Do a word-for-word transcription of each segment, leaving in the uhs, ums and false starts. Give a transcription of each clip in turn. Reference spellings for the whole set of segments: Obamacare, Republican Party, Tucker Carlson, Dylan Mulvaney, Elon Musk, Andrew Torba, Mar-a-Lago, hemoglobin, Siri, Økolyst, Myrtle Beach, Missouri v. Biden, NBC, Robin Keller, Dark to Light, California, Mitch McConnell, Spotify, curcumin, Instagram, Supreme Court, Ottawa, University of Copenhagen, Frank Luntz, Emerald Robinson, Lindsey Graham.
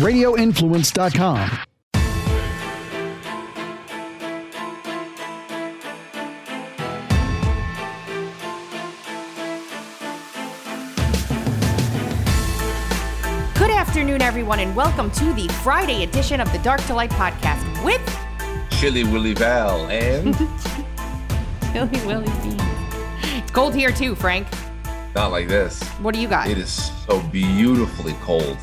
radio influence dot com. Good afternoon, everyone, and welcome to the Friday edition of the Dark to Light podcast with Chilly Willie Val and Chilly Willie Val. It's cold here too, Frank. Not like this. What do you got? It is so beautifully cold.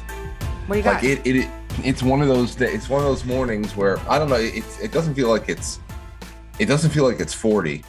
What do you got? Like it, it, it it's one of those days. It's one of those mornings where I don't know. It it doesn't feel like it's it doesn't feel like it's forty,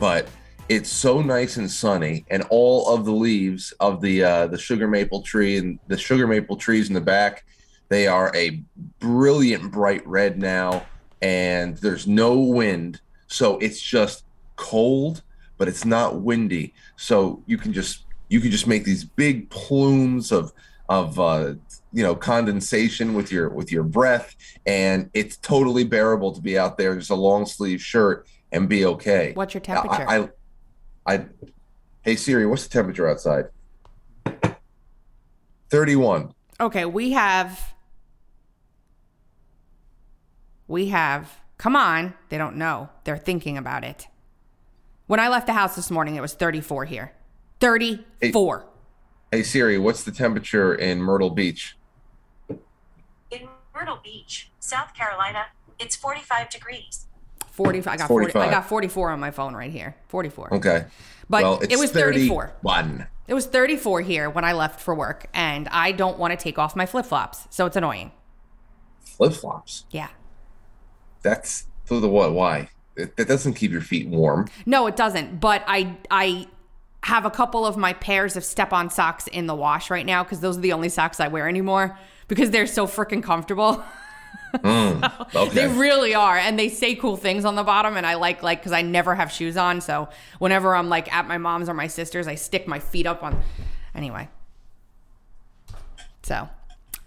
but it's so nice and sunny, and all of the leaves of the uh, the sugar maple tree and the sugar maple trees in the back, they are a brilliant bright red now, and there's no wind. So it's just cold, but it's not windy. So you can just you can just make these big plumes of of uh, you know condensation with your with your breath, and it's totally bearable to be out there in just a long sleeve shirt and be okay. What's your temperature? I, I, I, hey Siri, what's the temperature outside? thirty-one. Okay, we have, we have, come on, they don't know. They're thinking about it. When I left the house this morning, it was thirty-four here. thirty-four. Hey, hey Siri, what's the temperature in Myrtle Beach? In Myrtle Beach, South Carolina, it's forty-five degrees. forty-five. I got forty, I got forty-four on my phone right here. forty-four. Okay. But well, it was thirty-four. thirty-one. It was thirty-four here when I left for work, and I don't want to take off my flip-flops, so it's annoying. Flip-flops? Yeah. That's through the what? Why? It, that doesn't keep your feet warm. No, it doesn't. But I I have a couple of my pairs of step-on socks in the wash right now because those are the only socks I wear anymore because they're so freaking comfortable. Mm, okay. So they really are, and they say cool things on the bottom, and I like like because I never have shoes on, so whenever I'm like at my mom's or my sister's, I stick my feet up on anyway. So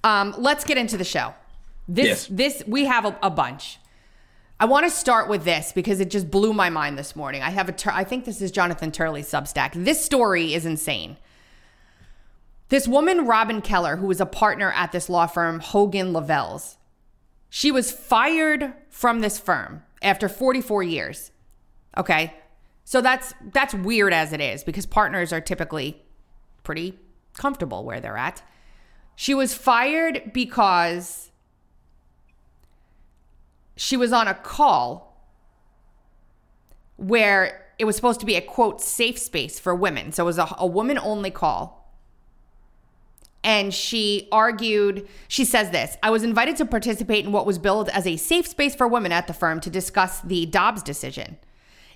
um let's get into the show. This yes. this we have a, a bunch. I want to start with this because it just blew my mind this morning. I have a ter- I think this is Jonathan Turley's Substack. This story is insane. This woman, Robin Keller, who was a partner at this law firm Hogan Lovells, she was fired from this firm after forty-four years. Okay. So that's that's weird as it is because partners are typically pretty comfortable where they're at. She was fired because she was on a call where it was supposed to be a, quote, safe space for women. So it was a, a woman-only call. And she argued, she says this, I was invited to participate in what was billed as a safe space for women at the firm to discuss the Dobbs decision.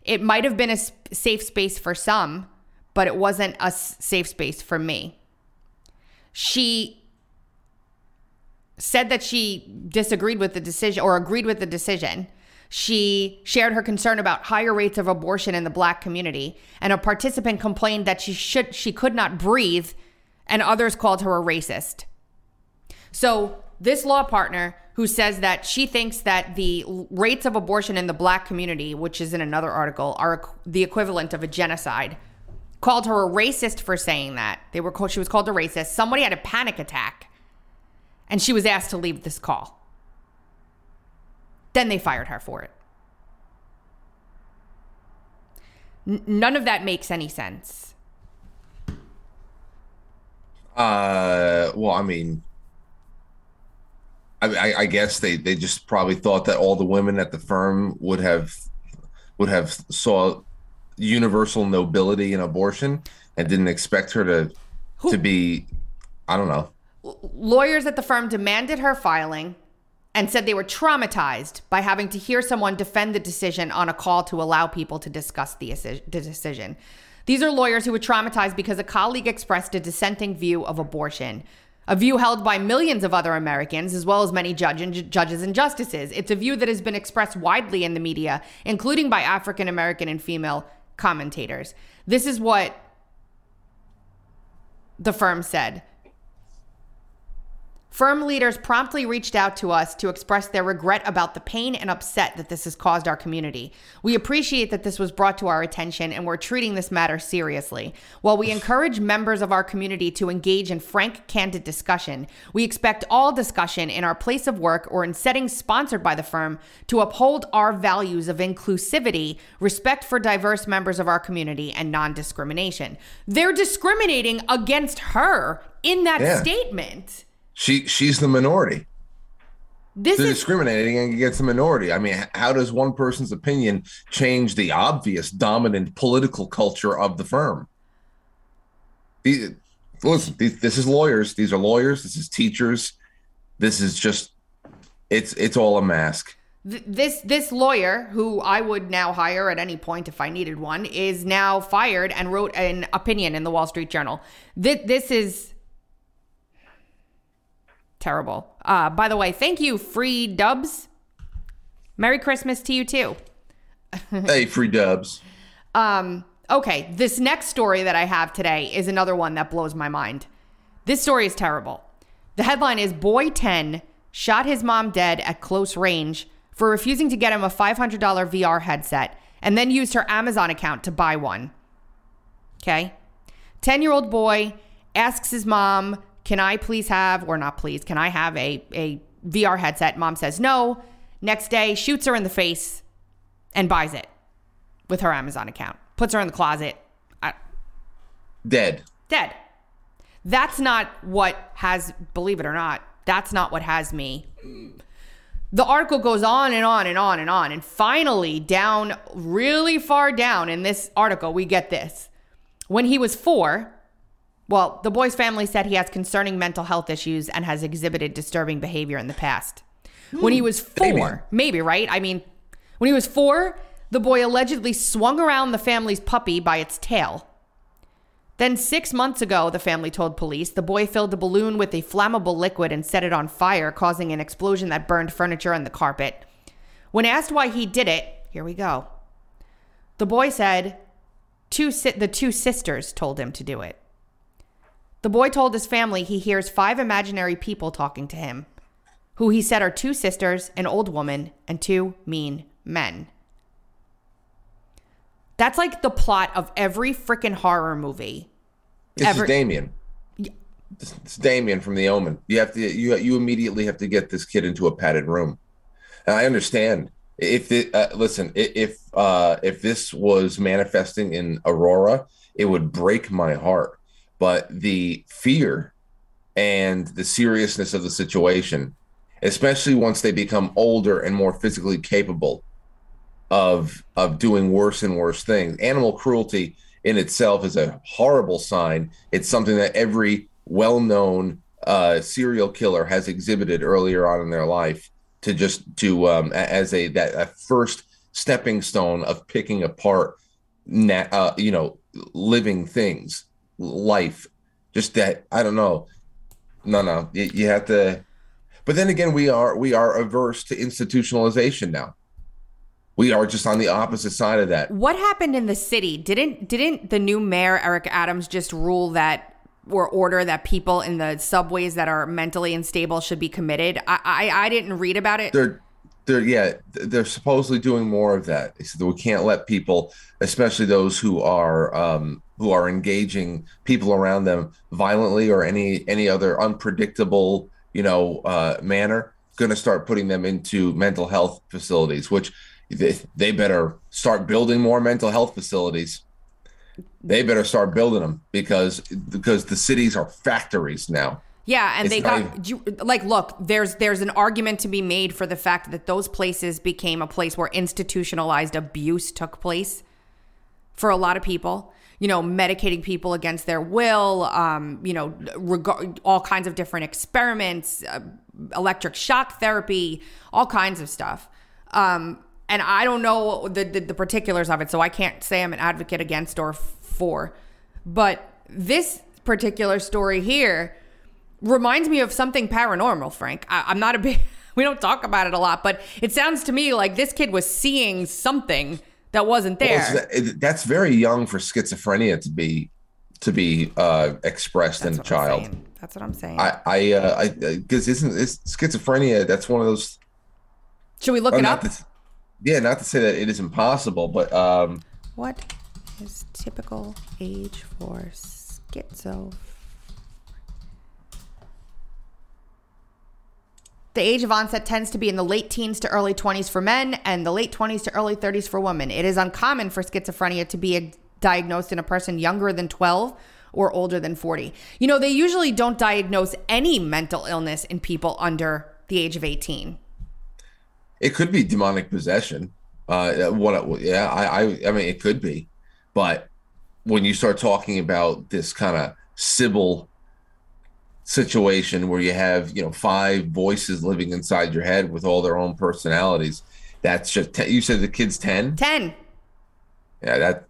It might have been a safe space for some, but it wasn't a safe space for me. She said that she disagreed with the decision or agreed with the decision. She shared her concern about higher rates of abortion in the black community, and a participant complained that she should, she could not breathe, and others called her a racist. So this law partner who says that she thinks that the rates of abortion in the black community, which is in another article, are the equivalent of a genocide, called her a racist for saying that. They were called, she was called a racist. Somebody had a panic attack, and she was asked to leave this call. Then they fired her for it. N- none of that makes any sense. Uh, well, I mean, I, I, I guess they, they just probably thought that all the women at the firm would have would have saw universal nobility in abortion and didn't expect her to Who, to be, I don't know. Lawyers at the firm demanded her filing and said they were traumatized by having to hear someone defend the decision on a call to allow people to discuss the, the decision. These are lawyers who were traumatized because a colleague expressed a dissenting view of abortion, a view held by millions of other Americans, as well as many judge and, judges and justices. It's a view that has been expressed widely in the media, including by African American and female commentators. This is what the firm said. Firm leaders promptly reached out to us to express their regret about the pain and upset that this has caused our community. We appreciate that this was brought to our attention and we're treating this matter seriously. While we encourage members of our community to engage in frank, candid discussion, we expect all discussion in our place of work or in settings sponsored by the firm to uphold our values of inclusivity, respect for diverse members of our community, and non-discrimination. They're discriminating against her in that yeah. statement. She she's the minority. This They're is discriminating against the minority. I mean, how does one person's opinion change the obvious dominant political culture of the firm? These, listen, these, this is lawyers. These are lawyers. This is teachers. This is just it's it's all a mask. This this lawyer, who I would now hire at any point if I needed one, is now fired and wrote an opinion in the Wall Street Journal. This, this is terrible. Uh, by the way, thank you, Free Dubs. Merry Christmas to you, too. Hey, Free Dubs. Um, okay, this next story that I have today is another one that blows my mind. This story is terrible. The headline is, Boy ten shot his mom dead at close range for refusing to get him a five hundred dollars V R headset and then used her Amazon account to buy one. Okay. ten-year-old boy asks his mom, can I please have, or not please, can I have a, a V R headset? Mom says no. Next day, shoots her in the face and buys it with her Amazon account. Puts her in the closet. I, dead. Dead. That's not what has, believe it or not, that's not what has me. The article goes on and on and on and on. And finally, down, really far down in this article, we get this. When he was four, well, the boy's family said he has concerning mental health issues and has exhibited disturbing behavior in the past. Mm, when he was four, baby. maybe, right? I mean, when he was four, the boy allegedly swung around the family's puppy by its tail. Then six months ago, the family told police, the boy filled a balloon with a flammable liquid and set it on fire, causing an explosion that burned furniture and the carpet. When asked why he did it, here we go, the boy said two si- the two sisters told him to do it. The boy told his family he hears five imaginary people talking to him, who he said are two sisters, an old woman, and two mean men. That's like the plot of every freaking horror movie. This Ever- is Damien. Yeah. It's Damien from The Omen. You have to you you immediately have to get this kid into a padded room. And I understand if it, uh, listen if uh, if this was manifesting in Aurora, it would break my heart. But the fear and the seriousness of the situation, especially once they become older and more physically capable of of doing worse and worse things. Animal cruelty in itself is a horrible sign. It's something that every well-known uh, serial killer has exhibited earlier on in their life to just to um, as a that a first stepping stone of picking apart, na- uh, you know, living things. Life, just that I don't know. No, no, you, you have to. But then again, we are we are averse to institutionalization now. We are just on the opposite side of that. What happened in the city? Didn't didn't the new mayor Eric Adams just rule that or order that people in the subways that are mentally unstable should be committed? I I, I didn't read about it. They're they're yeah they're supposedly doing more of that. We can't let people, especially those who are. Um, who are engaging people around them violently or any any other unpredictable, you know, uh, manner, going to start putting them into mental health facilities, which they, they better start building more mental health facilities. They better start building them because because the cities are factories now. Yeah, and it's they got even, you, like, look, there's there's an argument to be made for the fact that those places became a place where institutionalized abuse took place for a lot of people. You know, medicating people against their will, um, you know, reg- all kinds of different experiments, uh, electric shock therapy, all kinds of stuff. Um, and I don't know the, the the particulars of it, so I can't say I'm an advocate against or for. But this particular story here reminds me of something paranormal, Frank. I, I'm not a big, we don't talk about it a lot, but it sounds to me like this kid was seeing something that wasn't there. Well, that's very young for schizophrenia to be to be uh, expressed that's in a child. I'm that's what I'm saying. I, I, uh, I, because isn't it's schizophrenia? That's one of those. Should we look it up? To, yeah, not to say that it is impossible, but um. What is typical age for schizo? The age of onset tends to be in the late teens to early twenties for men and the late twenties to early thirties for women. It is uncommon for schizophrenia to be a, diagnosed in a person younger than twelve or older than forty. You know, they usually don't diagnose any mental illness in people under the age of eighteen. It could be demonic possession. Uh, what? Yeah, I, I, I mean, it could be. But when you start talking about this kind of Sybil situation where you have, you know, five voices living inside your head with all their own personalities, that's just ten, you said the kid's ten ten. Yeah, that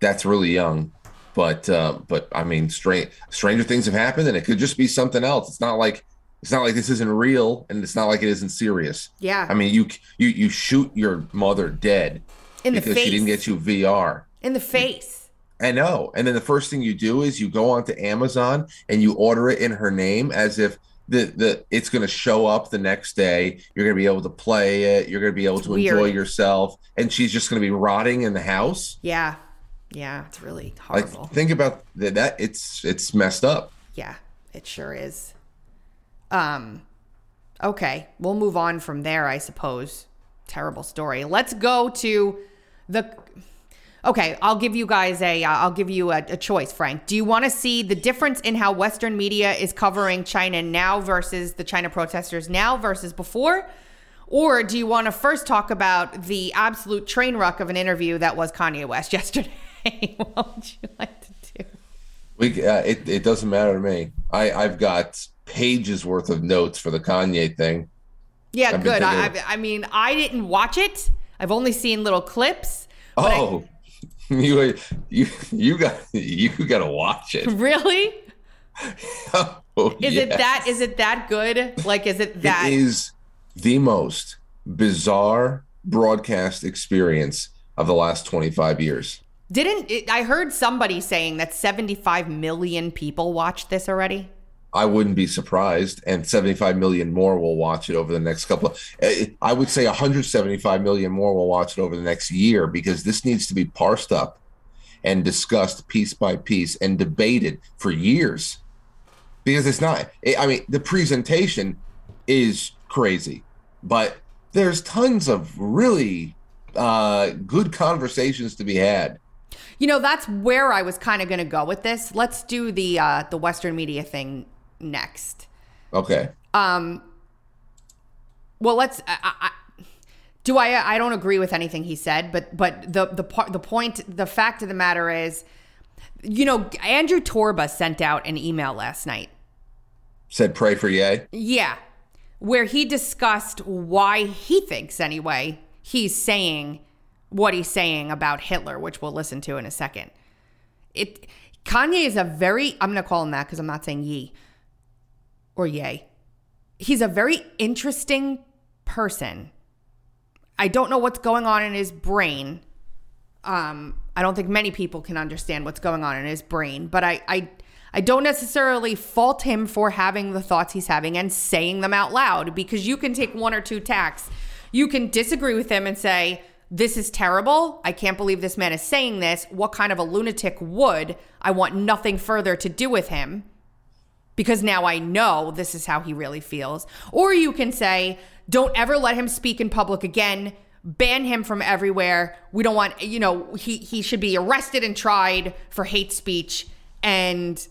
that's really young, but uh but I mean strange stranger things have happened, and it could just be something else. It's not like it's not like this isn't real, and it's not like it isn't serious. Yeah, I mean you you you shoot your mother dead in the face because she didn't get you V R in the face. I know. And then the first thing you do is you go onto Amazon and you order it in her name as if the, the it's going to show up the next day. You're going to be able to play it. You're going to be able it's to weird. enjoy yourself. And she's just going to be rotting in the house. Yeah. Yeah. It's really horrible. Like, think about that. that it's it's messed up. Yeah, it sure is. Um, OK, we'll move on from there, I suppose. Terrible story. Let's go to the... Okay, I'll give you guys a, uh, I'll give you a, a choice, Frank. Do you want to see the difference in how Western media is covering China now versus the China protesters now versus before? Or do you want to first talk about the absolute train wreck of an interview that was Kanye West yesterday? What would you like to do? We, uh, it, it doesn't matter to me. I, I've got pages worth of notes for the Kanye thing. Yeah, I've good. I, I, I mean, I didn't watch it. I've only seen little clips. Oh. You you you got you got to watch it. Really? oh, is yes. it that is it that good? Like, is it that? It is the most bizarre broadcast experience of the last twenty-five years. Didn't it, I heard somebody saying that seventy-five million people watched this already? I wouldn't be surprised, and seventy-five million more will watch it over the next couple of, I would say one hundred seventy-five million more will watch it over the next year, because this needs to be parsed up and discussed piece by piece and debated for years, because it's not, I mean, the presentation is crazy, but there's tons of really uh, good conversations to be had. You know, that's where I was kind of going to go with this. Let's do the uh, the Western media thing next. Okay. Um. Well, let's. I, I, do I? I don't agree with anything he said, but but the the part the point the fact of the matter is, you know, Andrew Torba sent out an email last night. Said pray for Ye. Yeah, where he discussed why he thinks anyway he's saying what he's saying about Hitler, which we'll listen to in a second. It Kanye is a very I'm going to call him that because I'm not saying ye. Or yay. He's a very interesting person. I don't know what's going on in his brain. Um, I don't think many people can understand what's going on in his brain, but I, I, I don't necessarily fault him for having the thoughts he's having and saying them out loud, because you can take one or two tacks. You can disagree with him and say, this is terrible. I can't believe this man is saying this. What kind of a lunatic would? I want nothing further to do with him, because now I know this is how he really feels. Or you can say, don't ever let him speak in public again. Ban him from everywhere. We don't want, you know, he, he should be arrested and tried for hate speech. And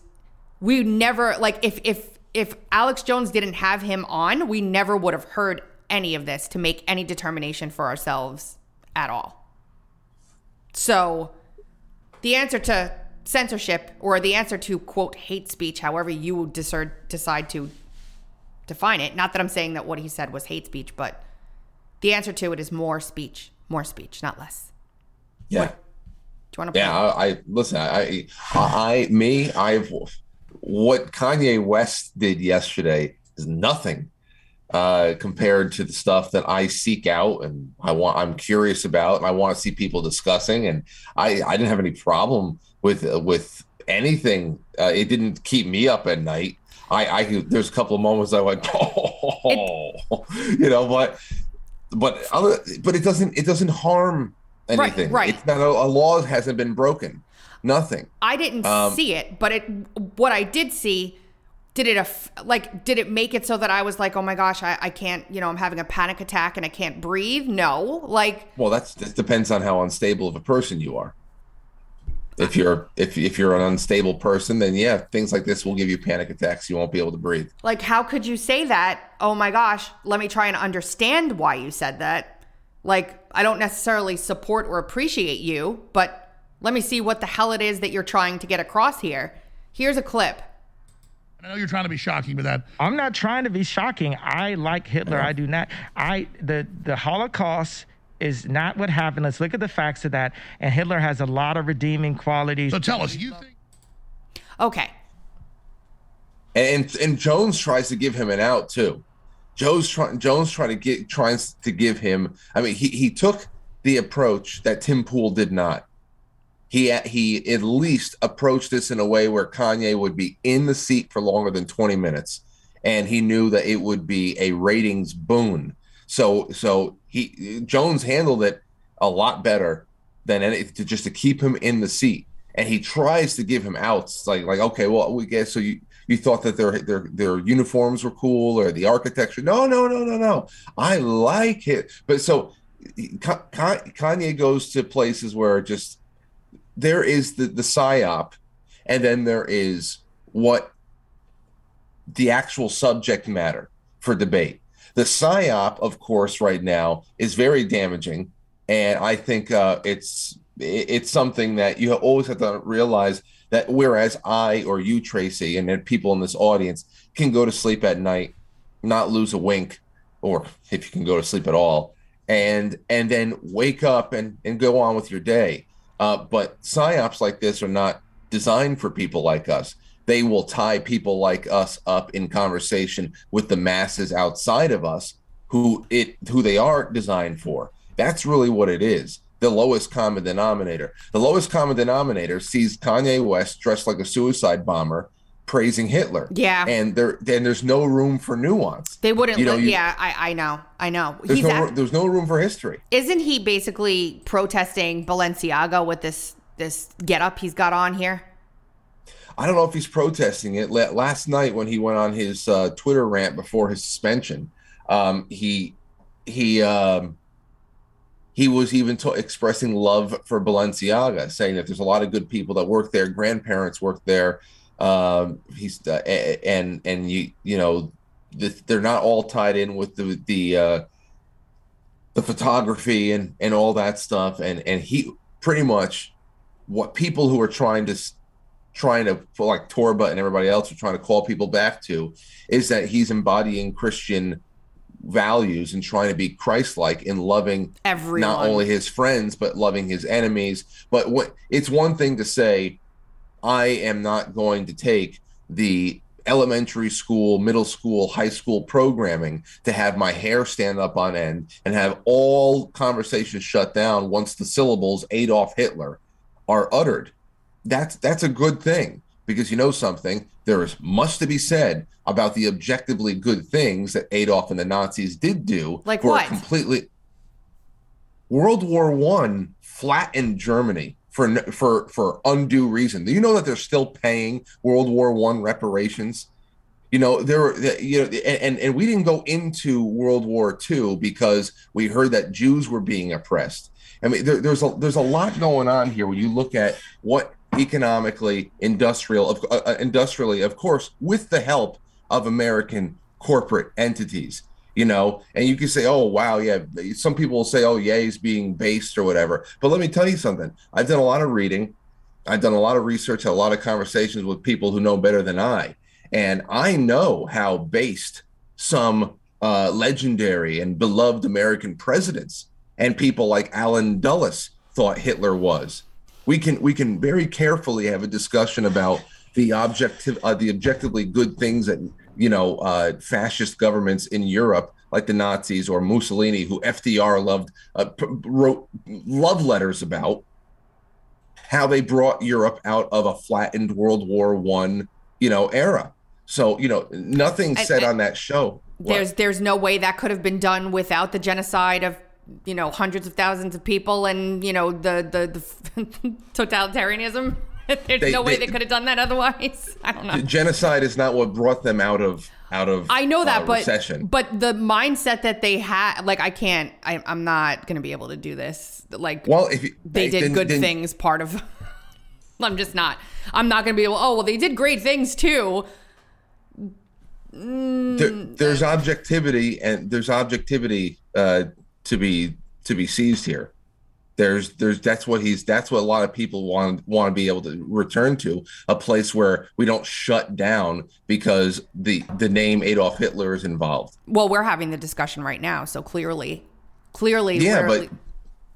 we never, like, if if if Alex Jones didn't have him on, we never would have heard any of this to make any determination for ourselves at all. So the answer to censorship, or the answer to, quote, hate speech, however you decide to define it. Not that I'm saying that what he said was hate speech, but the answer to it is more speech, more speech, not less. Yeah. What, do you want to? Yeah, I, I listen. I, I, I, me, I've. What Kanye West did yesterday is nothing uh, compared to the stuff that I seek out and I want. I'm curious about, and I want to see people discussing. And I, I didn't have any problem with uh, with anything. Uh, it didn't keep me up at night. I, I there's a couple of moments I went, oh, it, you know, but but other, but it doesn't it doesn't harm anything. Right, right. It's not a, a law hasn't been broken. Nothing. I didn't um, see it, but it what I did see. Did it, aff- like, did it make it so that I was like, oh my gosh, I, I can't, you know, I'm having a panic attack and I can't breathe? No, like. Well, that's, that depends on how unstable of a person you are. If you're, if, if you're an unstable person, then yeah, things like this will give you panic attacks. You won't be able to breathe. Like, how could you say that? Oh my gosh, let me try and understand why you said that. Like, I don't necessarily support or appreciate you, but let me see what the hell it is that you're trying to get across here. Here's a clip. I know you're trying to be shocking, but that I'm not trying to be shocking. I like Hitler. Yeah. I do not. I the the Holocaust is not what happened. Let's look at the facts of that. And Hitler has a lot of redeeming qualities. So tell us, you think? Okay. And and Jones tries to give him an out too. Jones trying Jones trying to get tries to give him. I mean, he he took the approach that Tim Pool did not. He he at least approached this in a way where Kanye would be in the seat for longer than twenty minutes, and he knew that it would be a ratings boon. So so he Jones handled it a lot better than any, to just to keep him in the seat, and he tries to give him outs like like okay, well we guess so you you thought that their their their uniforms were cool or the architecture. No no no no no, I like it. But so Kanye goes to places where just. There is the, the psyop, and then there is what the actual subject matter for debate. The psyop, of course, right now is very damaging, and I think uh, it's it's something that you always have to realize that whereas I or you, Tracy, and then people in this audience can go to sleep at night, not lose a wink, or if you can go to sleep at all, and and then wake up and, and go on with your day. Uh, but psyops like this are not designed for people like us. They will tie people like us up in conversation with the masses outside of us who it who they are designed for. That's really what it is. The lowest common denominator. The lowest common denominator sees Kanye West dressed like a suicide bomber praising Hitler. Yeah. And there then there's no room for nuance. They wouldn't. You know, li- you, yeah, I, I know. I know. There's, He's no, at- there's no room for history. Isn't he basically protesting Balenciaga with this this getup he's got on here? I don't know if he's protesting it. Last night when he went on his uh, Twitter rant before his suspension, um, he he um, he was even t- expressing love for Balenciaga, saying that there's a lot of good people that work there. Grandparents work there. Um, he's uh, and and you you know the, they're not all tied in with the the uh, the photography and, and all that stuff and and he pretty much what people who are trying to trying to like Torba and everybody else are trying to call people back to is that he's embodying Christian values and trying to be Christ-like in loving everyone, not only his friends but loving his enemies. But what it's one thing to say. I am not going to take the elementary school, middle school, high school programming to have my hair stand up on end and have all conversations shut down once the syllables Adolf Hitler are uttered. That's that's a good thing because you know something, there is much to be said about the objectively good things that Adolf and the Nazis did do. Like what? Completely. World War One flattened Germany. For for for undue reason. Do you know that they're still paying World War One reparations? You know there were you know and and we didn't go into World War Two because we heard that Jews were being oppressed. I mean there, there's a there's a lot going on here when you look at what economically, industrial, of uh, industrially, of course, with the help of American corporate entities. You know, and you can say, oh, wow, yeah. Some people will say, oh, yeah, he's being based or whatever. But let me tell you something. I've done a lot of reading. I've done a lot of research, a lot of conversations with people who know better than I. And I know how based some uh, legendary and beloved American presidents and people like Alan Dulles thought Hitler was. We can we can very carefully have a discussion about the objective, uh, the objectively good things that you know, uh, fascist governments in Europe, like the Nazis or Mussolini, who F D R loved, uh, p- wrote love letters about. how they brought Europe out of a flattened World War One, you know, era. So, you know, nothing said and, and on that show. There's what? There's no way that could have been done without the genocide of, you know, hundreds of thousands of people and, you know, the the, the totalitarianism. There's they, no way they, they could have done that otherwise. I don't know. Genocide is not what brought them out of out of I know that, uh, but recession. But the mindset that they had, like, I can't, I, I'm not going to be able to do this. Like, well, if you, they hey, did then, good then, things. Part of, I'm just not. I'm not going to be able. Oh well, they did great things too. Mm, there, there's uh, objectivity, and there's objectivity uh, to be to be seized here. There's, there's, that's what he's, that's what a lot of people want, want to be able to return to, a place where we don't shut down because the, the name Adolf Hitler is involved. Well, we're having the discussion right now. So clearly, clearly. Yeah, but, that-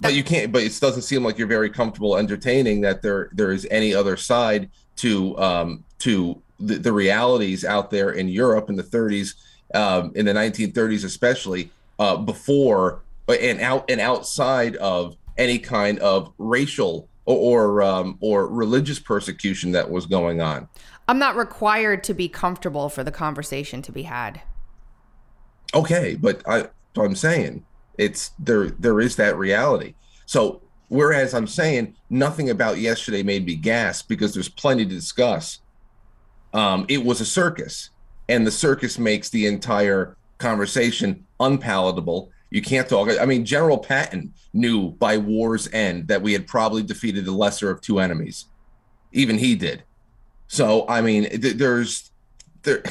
but you can't, but it doesn't seem like you're very comfortable entertaining that there, there is any other side to, um, to the, the realities out there in Europe in the thirties, um, in the nineteen thirties, especially, uh, before and out and outside of any kind of racial or or, um, or religious persecution that was going on. I'm not required to be comfortable for the conversation to be had. Okay, but I, I'm saying it's there. There is that reality. So whereas I'm saying nothing about yesterday made me gasp because there's plenty to discuss. Um, it was a circus, and the circus makes the entire conversation unpalatable. You can't talk. I mean, General Patton knew by war's end that we had probably defeated the lesser of two enemies. Even he did. So, I mean, th- there's there.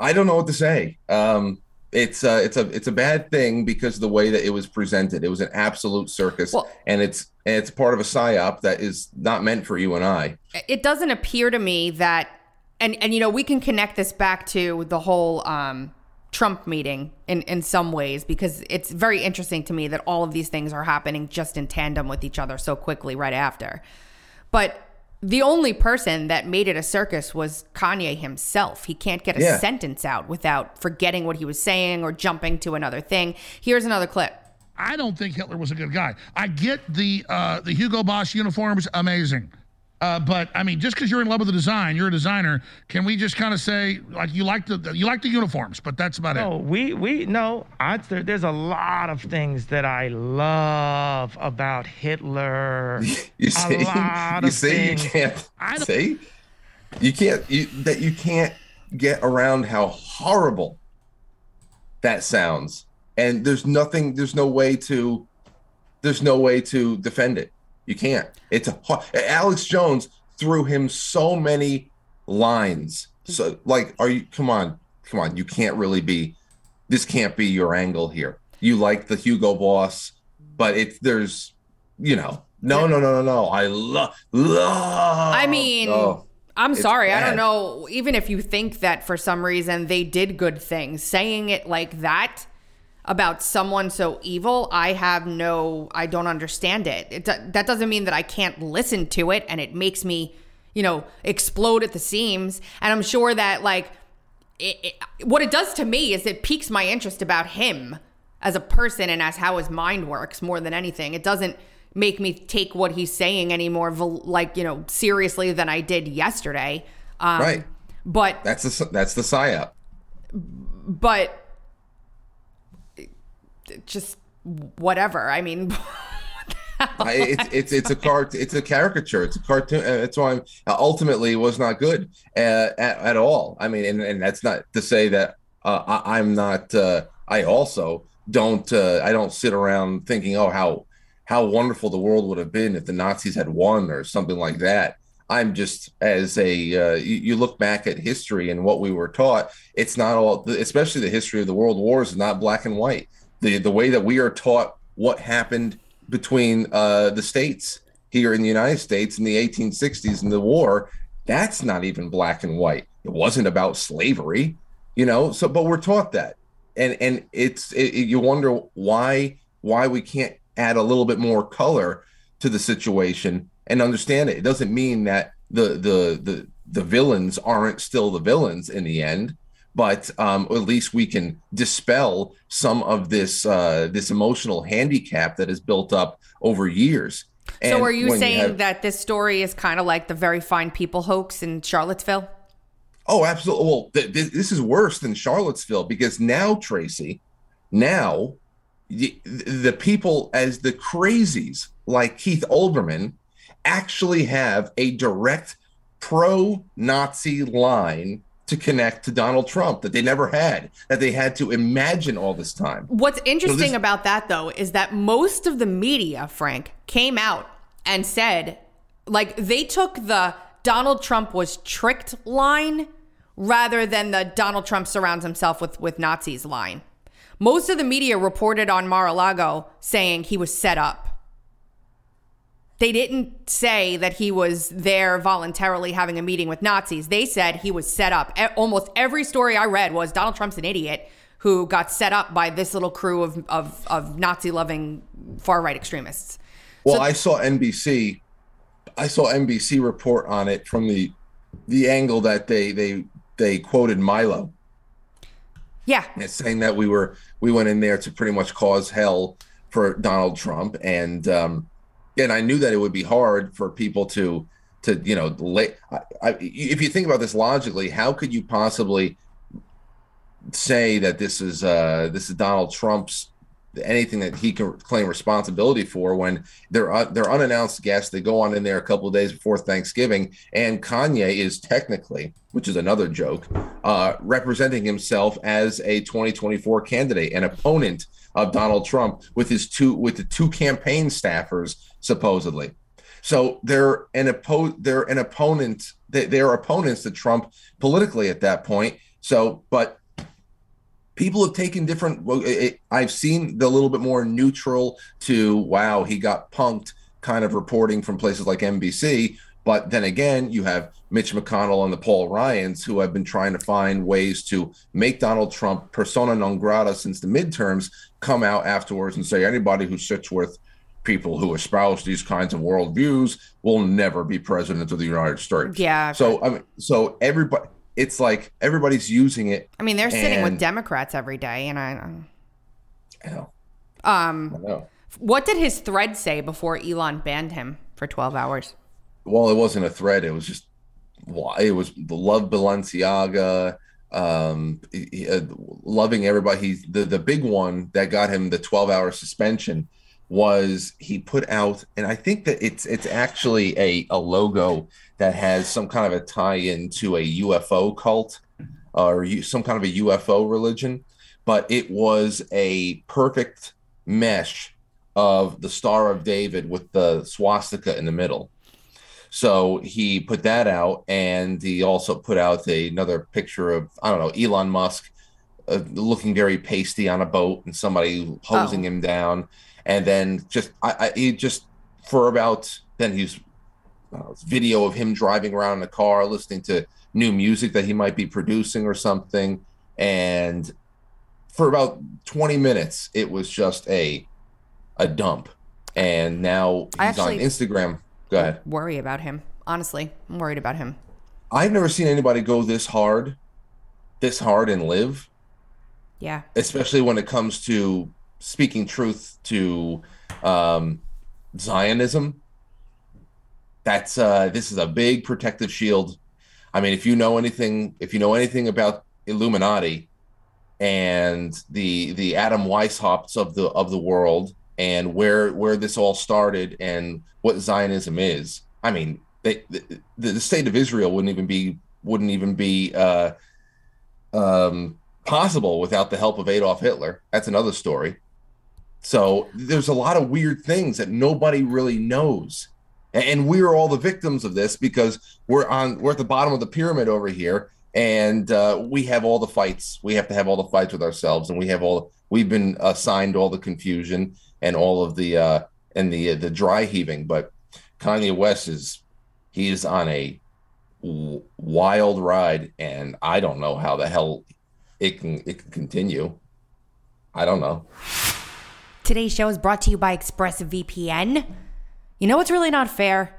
I don't know what to say. Um, it's uh, it's a it's a bad thing because of the way that it was presented. It was an absolute circus, well, and it's and it's part of a psyop that is not meant for you and I. It doesn't appear to me that, and and you know, we can connect this back to the whole. Um, Trump meeting in, in some ways, because it's very interesting to me that all of these things are happening just in tandem with each other so quickly right after. But the only person that made it a circus was Kanye himself. He can't get a yeah. sentence out without forgetting what he was saying or jumping to another thing. Here's another clip. I don't think Hitler was a good guy. I get the uh, the Hugo Boss uniforms, amazing. Uh, but I mean, just because you're in love with the design, you're a designer. Can we just kind of say, like, you like the you like the uniforms, but that's about no, it? No, we we no. I, there, there's a lot of things that I love about Hitler. You see, a lot you of see, things. you can't I see, you can't you, that you can't get around how horrible that sounds, and there's nothing, there's no way to, there's no way to defend it. You can't. It's a Alex Jones threw him so many lines. So, like, are you? Come on, come on. You can't really be. This can't be your angle here. You like the Hugo Boss, but it's there's, you know, no, no, no, no, no. I love, love. I mean, oh, I'm sorry. Bad. I don't know. Even if you think that for some reason they did good things, saying it like that about someone so evil, I have no, I don't understand it. It do, that doesn't mean that I can't listen to it, and it makes me, you know, explode at the seams. And I'm sure that, like, it, it, what it does to me is it piques my interest about him as a person and as how his mind works more than anything. It doesn't make me take what he's saying any more, like, you know, seriously than I did yesterday. Um, right. But that's the, that's the psyop. But just whatever. I mean, it's it's it's a cart it's a caricature. It's a cartoon. That's why I'm, ultimately it was not good uh, at at all. I mean, and, and that's not to say that uh, I, I'm not. Uh, I also don't. Uh, I don't sit around thinking, oh, how how wonderful the world would have been if the Nazis had won or something like that. I'm just as a uh, you, you look back at history and what we were taught. It's not all, especially the history of the world wars, is not black and white. The the way that we are taught what happened between uh, the states here in the United States in the eighteen sixties and the war, that's not even black and white. It wasn't about slavery, you know. So, but we're taught that, and and it's it, it, you wonder why why we can't add a little bit more color to the situation and understand it. It doesn't mean that the the the the villains aren't still the villains in the end. But um, at least we can dispel some of this uh, this emotional handicap that is built up over years. And so are you saying you have, that this story is kind of like the very fine people hoax in Charlottesville? Oh, absolutely. Well, th- th- this is worse than Charlottesville, because now, Tracy, now the, the people as the crazies like Keith Olbermann actually have a direct pro-Nazi line to connect to Donald Trump that they never had, that they had to imagine all this time. What's interesting so this- about that, though, is that most of the media, Frank, came out and said, like, they took the Donald Trump was tricked line rather than the Donald Trump surrounds himself with, with Nazis line. Most of the media reported on Mar-a-Lago saying he was set up. They didn't say that he was there voluntarily having a meeting with Nazis. They said he was set up. Almost every story I read was Donald Trump's an idiot who got set up by this little crew of of, of Nazi-loving far-right extremists. Well, so- I saw N B C. I saw N B C report on it from the the angle that they they they quoted Milo. Yeah, it's saying that we were we went in there to pretty much cause hell for Donald Trump and. Um, And I knew that it would be hard for people to, to you know, lay, I, I, if you think about this logically, how could you possibly say that this is uh, this is Donald Trump's anything that he can claim responsibility for when they're uh, they're unannounced guests? They go on in there a couple of days before Thanksgiving, and Kanye is technically, which is another joke, uh, representing himself as a twenty twenty-four candidate, an opponent of Donald Trump with his two with the two campaign staffers. Supposedly, so they're an oppo- they're an opponent. They, they are opponents to Trump politically at that point. So, but people have taken different. It, it, I've seen the little bit more neutral to wow, he got punked kind of reporting from places like N B C. But then again, you have Mitch McConnell and the Paul Ryans who have been trying to find ways to make Donald Trump persona non grata since the midterms come out afterwards and say anybody who sits with people who espouse these kinds of worldviews will never be president of the United States. Yeah. So I mean, so everybody, it's like everybody's using it. I mean, they're and, sitting with Democrats every day, and I. I know. Um. I know. What did his thread say before Elon banned him for twelve hours? Well, it wasn't a thread. It was just, it was love Balenciaga, um, loving everybody. He's the the big one that got him the twelve hour suspension. Was he put out, and I think that it's it's actually a, a logo that has some kind of a tie-in to a U F O cult or some kind of a U F O religion, but it was a perfect mesh of the Star of David with the swastika in the middle. So he put that out, and he also put out a, another picture of, I don't know, Elon Musk uh, looking very pasty on a boat and somebody hosing oh. him down. And then just I, I he just for about then he's uh, video of him driving around in a car, listening to new music that he might be producing or something. And for about twenty minutes, it was just a a dump. And now he's on Instagram. Go ahead. Worry about him. Honestly, I'm worried about him. I've never seen anybody go this hard, this hard and live. Yeah. Especially when it comes to speaking truth to um, Zionism. That's uh, this is a big protective shield. I mean, if you know anything, if you know anything about Illuminati and the the Adam Weishaupts of the of the world and where where this all started and what Zionism is, I mean, they, the, the state of Israel wouldn't even be wouldn't even be uh, um, possible without the help of Adolf Hitler. That's another story. So there's a lot of weird things that nobody really knows, and we're all the victims of this because we're on we're at the bottom of the pyramid over here, and uh, we have all the fights. We have to have all the fights with ourselves, and we have all we've been assigned all the confusion and all of the uh, and the uh, the dry heaving. But Kanye West is he is on a wild ride, and I don't know how the hell it can it can continue. I don't know. Today's show is brought to you by ExpressVPN. You know what's really not fair?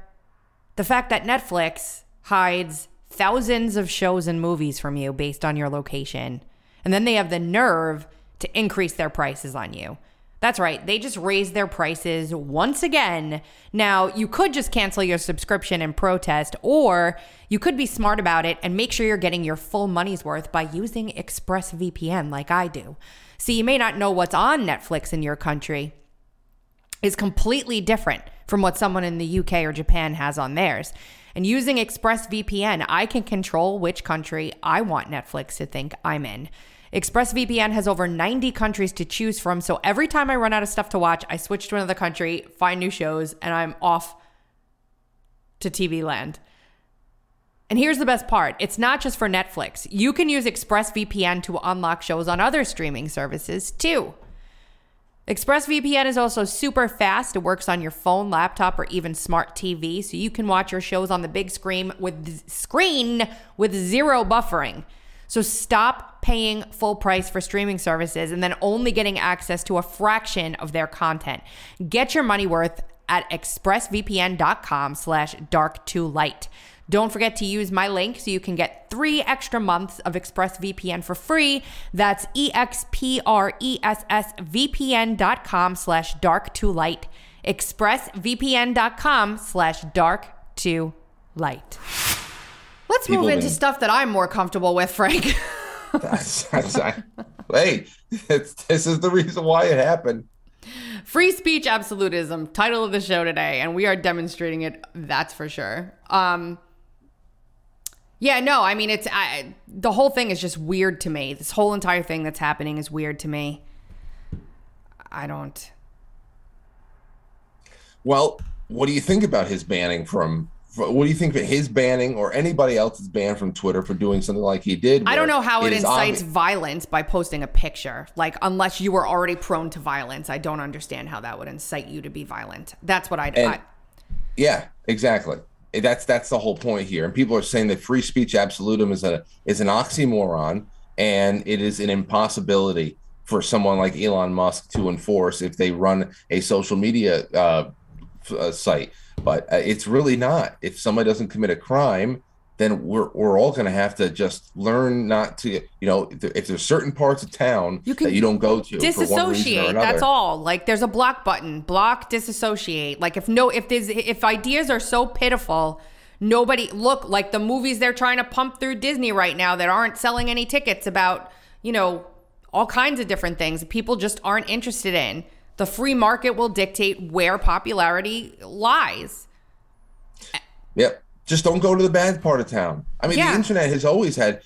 The fact that Netflix hides thousands of shows and movies from you based on your location. And then they have the nerve to increase their prices on you. That's right. They just raised their prices once again. Now, you could just cancel your subscription and protest, or you could be smart about it and make sure you're getting your full money's worth by using ExpressVPN like I do. See, you may not know what's on Netflix in your country is completely different from what someone in the U K or Japan has on theirs. And using ExpressVPN, I can control which country I want Netflix to think I'm in. ExpressVPN has over ninety countries to choose from, so every time I run out of stuff to watch, I switch to another country, find new shows, and I'm off to T V land. And here's the best part. It's not just for Netflix. You can use ExpressVPN to unlock shows on other streaming services, too. ExpressVPN is also super fast. It works on your phone, laptop, or even smart T V, so you can watch your shows on the big screen with, screen with zero buffering. So stop paying full price for streaming services and then only getting access to a fraction of their content. Get your money worth at expressvpn.com slash dark to light. Don't forget to use my link so you can get three extra months of ExpressVPN for free. That's E X P R E S S V P N dot com slash dark to light. expressvpn.com slash dark to light. Let's People move into mean. stuff that I'm more comfortable with, Frank. that's, that's, I, hey, it's, this is the reason why it happened. Free speech absolutism, title of the show today, and we are demonstrating it, that's for sure. Um, yeah, no, I mean, it's I, the whole thing is just weird to me. This whole entire thing that's happening is weird to me. I don't. Well, what do you think about his banning from... What do you think that his banning or anybody else is banned from Twitter for doing something like he did? I don't know how it, it incites obvious. violence by posting a picture. Like, unless you were already prone to violence, I don't understand how that would incite you to be violent. That's what I do. Yeah, exactly. That's that's the whole point here. And people are saying that free speech absolutism is a is an oxymoron, and it is an impossibility for someone like Elon Musk to enforce if they run a social media uh, uh, site. But uh, it's really not. If somebody doesn't commit a crime, then we're we're all going to have to just learn not to, you know, if, there, if there's certain parts of town you that you don't go to, disassociate. For one or that's all. Like, there's a block button. Block, disassociate. Like, if no, if there's, if ideas are so pitiful, nobody look like the movies they're trying to pump through Disney right now that aren't selling any tickets about, you know, all kinds of different things that people just aren't interested in. The free market will dictate where popularity lies. Yep. Just don't go to the bad part of town. I mean, yeah. The internet has always had,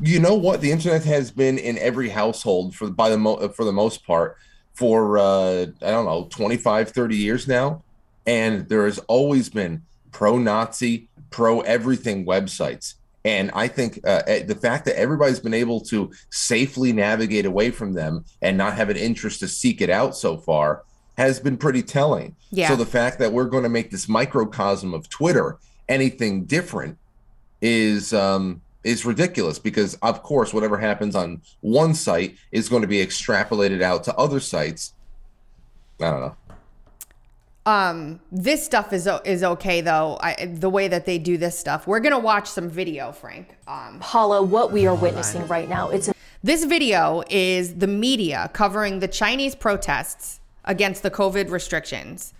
you know what? The internet has been in every household for by the mo- for the most part for, uh, I don't know, twenty-five, thirty years now. And there has always been pro-Nazi, pro-everything websites. And I think uh, the fact that everybody's been able to safely navigate away from them and not have an interest to seek it out so far has been pretty telling. Yeah. So the fact that we're going to make this microcosm of Twitter anything different is um, is ridiculous because, of course, whatever happens on one site is going to be extrapolated out to other sites. I don't know. Um, this stuff is is okay, though, I, the way that they do this stuff. We're going to watch some video, Frank. Um, Paula, what we are witnessing right now. It's a- this video is the media covering the Chinese protests against the COVID restrictions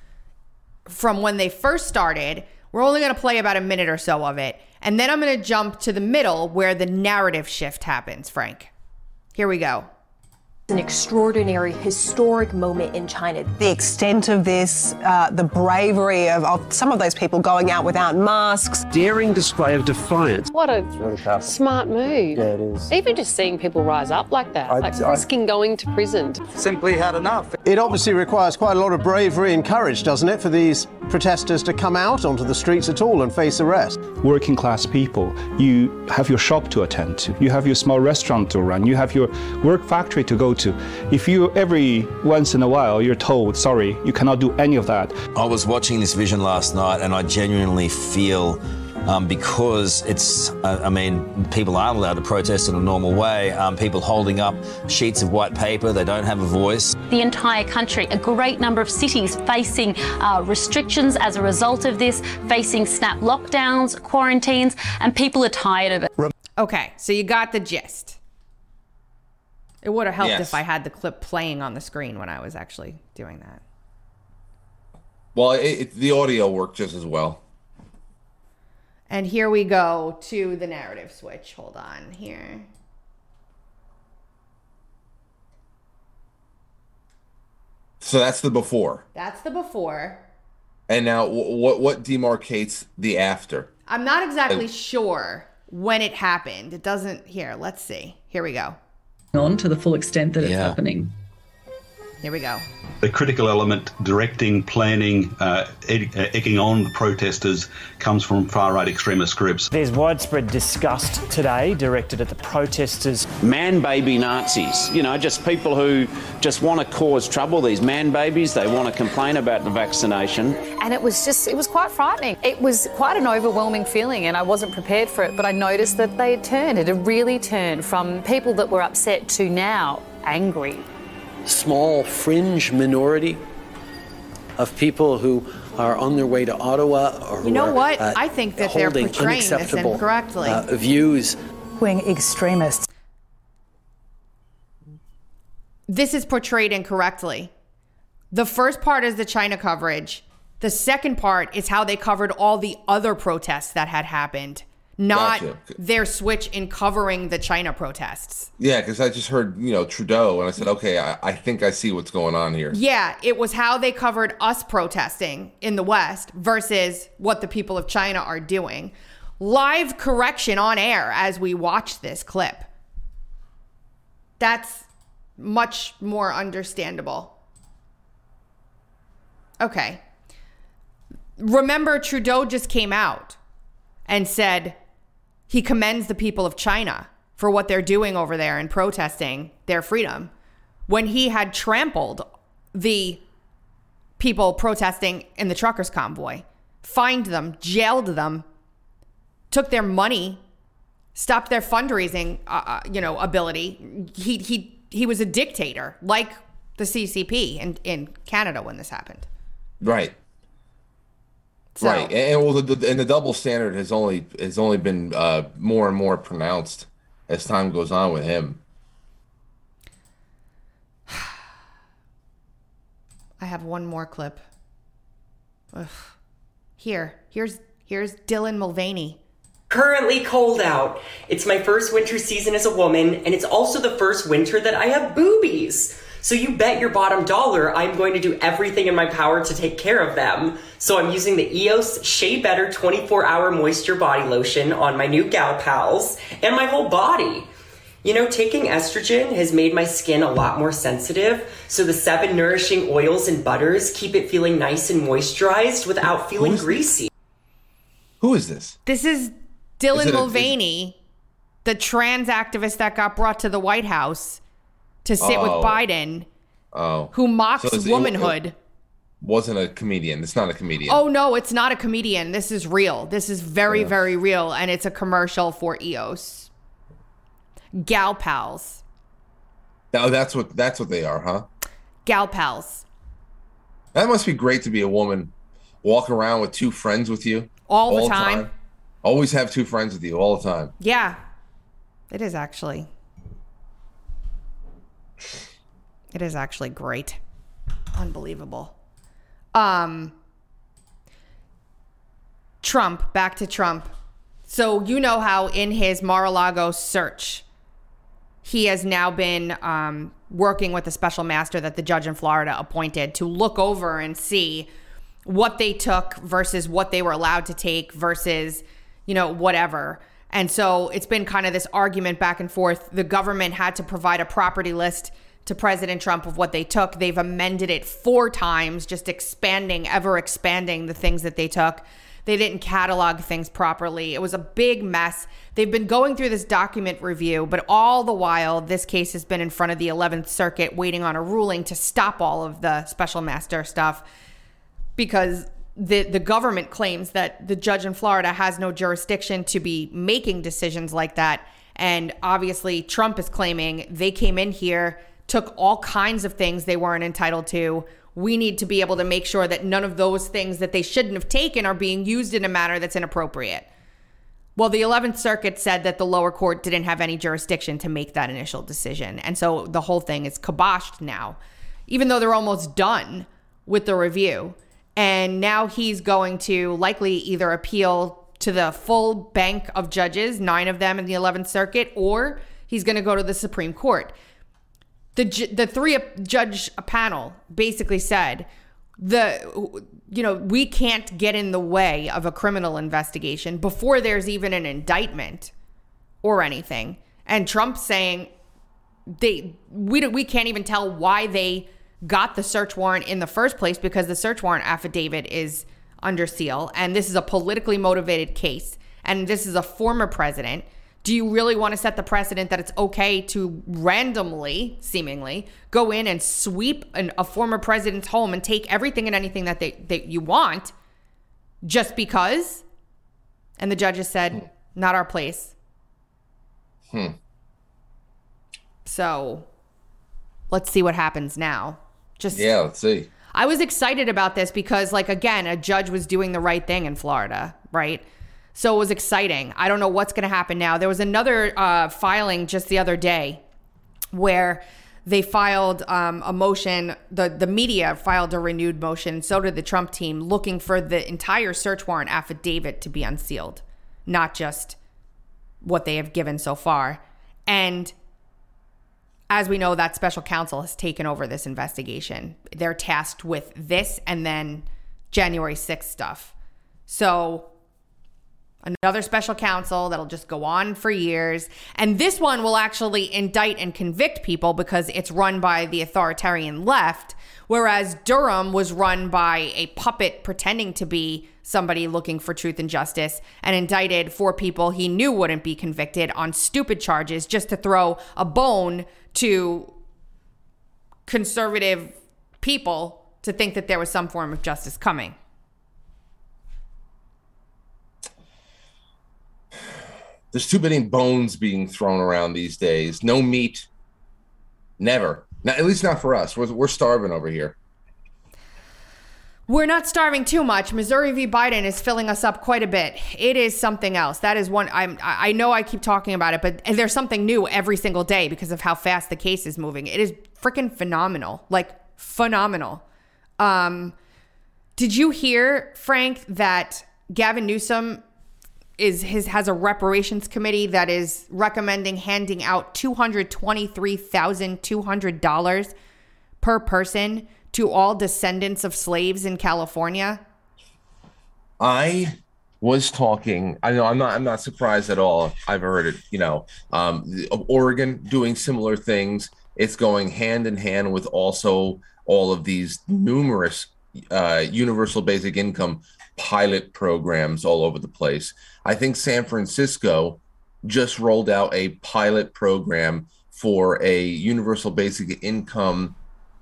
from when they first started. We're only going to play about a minute or so of it. And then I'm going to jump to the middle where the narrative shift happens, Frank. Here we go. An extraordinary, historic moment in China. The extent of this, uh, the bravery of, of some of those people going out without masks. Daring display of defiance. What a really smart move. Yeah, it is. Even just seeing people rise up like that, I, like I, risking going to prison. Simply had enough. It obviously requires quite a lot of bravery and courage, doesn't it, for these protesters to come out onto the streets at all and face arrest. Working class people, you have your shop to attend to, you have your small restaurant to run, you have your work factory to go to. If you every once in a while you're told, sorry, you cannot do any of that. I was watching this vision last night and I genuinely feel um, because it's, uh, I mean, people aren't allowed to protest in a normal way. Um, people holding up sheets of white paper, they don't have a voice. The entire country, a great number of cities facing uh, restrictions as a result of this, facing snap lockdowns, quarantines, and people are tired of it. Okay, so you got the gist. It would have helped yes. if I had the clip playing on the screen when I was actually doing that. Well, it, it, the audio worked just as well. And here we go to the narrative switch. Hold on here. So that's the before. That's the before. And now what what demarcates the after? I'm not exactly sure when it happened. It doesn't. Here, let's see. Here we go. On to the full extent that yeah. it's happening. Here we go. The critical element directing, planning, uh, egging on the protesters comes from far-right extremist groups. There's widespread disgust today directed at the protesters. Man-baby Nazis, you know, just people who just want to cause trouble, these man-babies. They want to complain about the vaccination. And it was just, it was quite frightening. It was quite an overwhelming feeling and I wasn't prepared for it, but I noticed that they had turned. It had really turned from people that were upset to now angry. Small fringe minority of people who are on their way to Ottawa or who you know are, what uh, I think that they're portraying this incorrectly uh, views wing extremists. This is portrayed incorrectly. The first part is the China coverage. The second part is how they covered all the other protests that had happened. Not gotcha. Their switch in covering the China protests. Yeah, because I just heard, you know, Trudeau, and I said, okay, I, I think I see what's going on here. Yeah, it was how they covered us protesting in the West versus what the people of China are doing. Live correction on air as we watch this clip. That's much more understandable. Okay. Remember, Trudeau just came out and said, he commends the people of China for what they're doing over there and protesting their freedom when he had trampled the people protesting in the truckers' convoy, fined them, jailed them, took their money, stopped their fundraising, uh, you know, ability. He he he was a dictator, like the C C P in, in Canada when this happened. Right. So. Right, and well, the, and the double standard has only has only been uh, more and more pronounced as time goes on with him. I have one more clip. Ugh. Here, here's here's Dylan Mulvaney. Currently cold out. It's my first winter season as a woman, and it's also the first winter that I have boobies. So you bet your bottom dollar I'm going to do everything in my power to take care of them. So I'm using the E O S Shea Better twenty-four hour Moisture Body Lotion on my new gal pals and my whole body. You know, taking estrogen has made my skin a lot more sensitive, so the seven nourishing oils and butters keep it feeling nice and moisturized without feeling Who greasy. Who is this? This is Dylan is Mulvaney, a, is... the trans activist that got brought to the White House to sit oh. with Biden, oh. who mocks so womanhood. It, it wasn't a comedian. It's not a comedian. Oh, no, it's not a comedian. This is real. This is very, yeah. very real. And it's a commercial for E O S. Gal pals. Oh, that's what that's what they are, huh? Gal pals. That must be great to be a woman. Walk around with two friends with you. All, all the time. time. Always have two friends with you all the time. Yeah, it is actually. It is actually great. Unbelievable. Um, Trump, back to Trump. So you know how in his Mar-a-Lago search, he has now been um, working with a special master that the judge in Florida appointed to look over and see what they took versus what they were allowed to take versus, you know, whatever. And so it's been kind of this argument back and forth. The government had to provide a property list to President Trump of what they took. They've amended it four times, just expanding, ever expanding the things that they took. They didn't catalog things properly. It was a big mess. They've been going through this document review, but all the while, this case has been in front of the eleventh Circuit waiting on a ruling to stop all of the special master stuff because The, the government claims that the judge in Florida has no jurisdiction to be making decisions like that. And obviously, Trump is claiming they came in here, took all kinds of things they weren't entitled to. We need to be able to make sure that none of those things that they shouldn't have taken are being used in a manner that's inappropriate. Well, the eleventh Circuit said that the lower court didn't have any jurisdiction to make that initial decision. And so the whole thing is kiboshed now, even though they're almost done with the review. And now he's going to likely either appeal to the full bank of judges, nine of them in the eleventh Circuit, or he's going to go to the Supreme Court. The the three judge panel basically said, the you know, we can't get in the way of a criminal investigation before there's even an indictment or anything. And Trump saying they we we can't even tell why they got the search warrant in the first place, because the search warrant affidavit is under seal and this is a politically motivated case and this is a former president. Do you really want to set the precedent that it's okay to randomly, seemingly, go in and sweep an, a former president's home and take everything and anything that they that you want just because? And the judges said, hmm. not our place. Hmm. So let's see what happens now. Just Yeah, let's see. I was excited about this because, like, again, a judge was doing the right thing in Florida, right? So it was exciting. I don't know what's going to happen now. There was another uh, filing just the other day where they filed um, a motion. The, the media filed a renewed motion. So did the Trump team, looking for the entire search warrant affidavit to be unsealed, not just what they have given so far. And as we know, that special counsel has taken over this investigation. They're tasked with this and then January sixth stuff. So another special counsel that'll just go on for years. And this one will actually indict and convict people because it's run by the authoritarian left, whereas Durham was run by a puppet pretending to be somebody looking for truth and justice, and indicted four people he knew wouldn't be convicted on stupid charges just to throw a bone to conservative people to think that there was some form of justice coming. There's too many bones being thrown around these days. No meat. Never. Not, at least not for us. We're, we're starving over here. We're not starving too much. Missouri v. Biden is filling us up quite a bit. It is something else. That is one. I'm, I know I keep talking about it, but there's something new every single day because of how fast the case is moving. It is freaking phenomenal. Like, phenomenal. Um, did you hear, Frank, that Gavin Newsom is his has a reparations committee that is recommending handing out two hundred twenty-three thousand two hundred dollars per person to all descendants of slaves in California? I was talking, I know I'm not I'm not surprised at all. I've heard it, you know, um, Oregon doing similar things. It's going hand in hand with also all of these numerous uh, universal basic income pilot programs all over the place. I think San Francisco just rolled out a pilot program for a universal basic income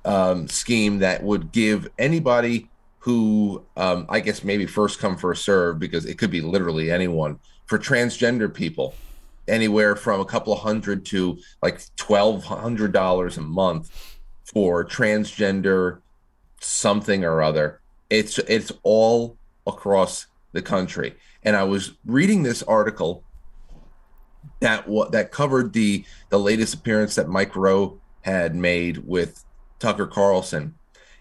um, scheme that would give anybody who, um, I guess maybe first come, first serve, because it could be literally anyone, for transgender people, anywhere from a couple of hundred to like twelve hundred dollars a month for transgender something or other. It's it's all across the country. And I was reading this article that what that covered the the latest appearance that Mike Rowe had made with Tucker Carlson.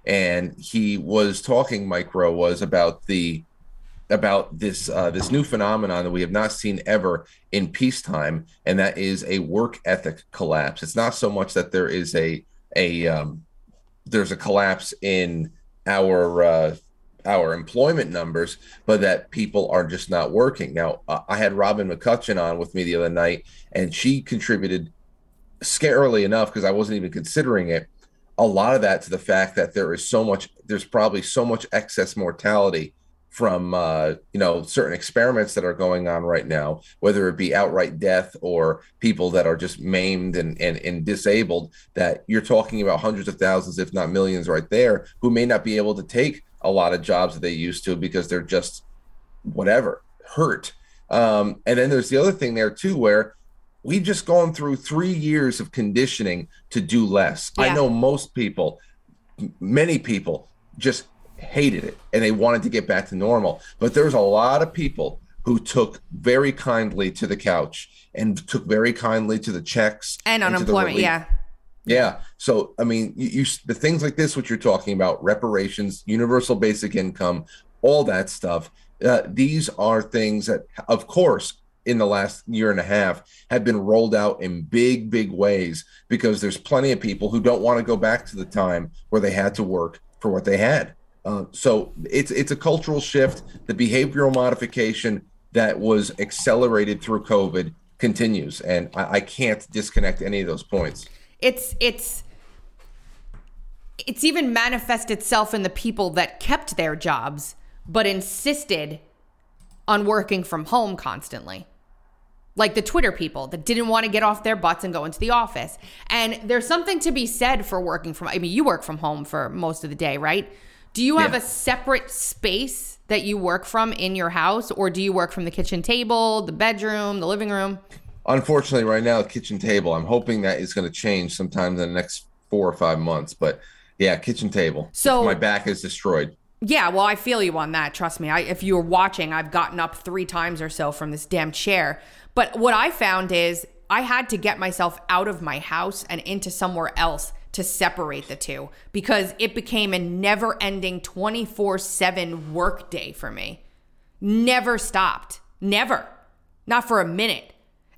And he was talking, Mike Rowe was, about the about this uh, this new phenomenon that we have not seen ever in peacetime, and that is a work ethic collapse. It's not so much that there is a a um, there's a collapse in our uh, our employment numbers, but that people are just not working. Now, uh, I had Robin McCutcheon on with me the other night, and she contributed, scarily enough, because I wasn't even considering it, a lot of that to the fact that there is so much, there's probably so much excess mortality from, uh, you know, certain experiments that are going on right now, whether it be outright death or people that are just maimed and, and, and disabled, that you're talking about hundreds of thousands, if not millions right there, who may not be able to take a lot of jobs that they used to because they're just whatever hurt. Um, and then there's the other thing there too, where we've just gone through three years of conditioning to do less. Yeah. I know most people, many people just hated it and they wanted to get back to normal, but there's a lot of people who took very kindly to the couch and took very kindly to the checks. And, and unemployment, yeah. Yeah. So, I mean, you, you the things like this, which you're talking about, reparations, universal basic income, all that stuff, uh, these are things that, of course, in the last year and a half have been rolled out in big, big ways because there's plenty of people who don't want to go back to the time where they had to work for what they had. Uh, so it's it's a cultural shift. The behavioral modification that was accelerated through COVID continues, and I, I can't disconnect any of those points. It's it's it's even manifest itself in the people that kept their jobs but insisted on working from home constantly, like the Twitter people that didn't want to get off their butts and go into the office. And there's something to be said for working from. I mean, you work from home for most of the day, right? Do you have yeah. a separate space that you work from in your house, or do you work from the kitchen table, the bedroom, the living room? Unfortunately, right now, the kitchen table. I'm hoping that is going to change sometime in the next four or five months. But yeah, kitchen table. So my back is destroyed. Yeah, well, I feel you on that. Trust me. I, if you were watching, I've gotten up three times or so from this damn chair. But what I found is I had to get myself out of my house and into somewhere else to separate the two, because it became a never-ending twenty-four seven workday for me. Never stopped. Never. Not for a minute.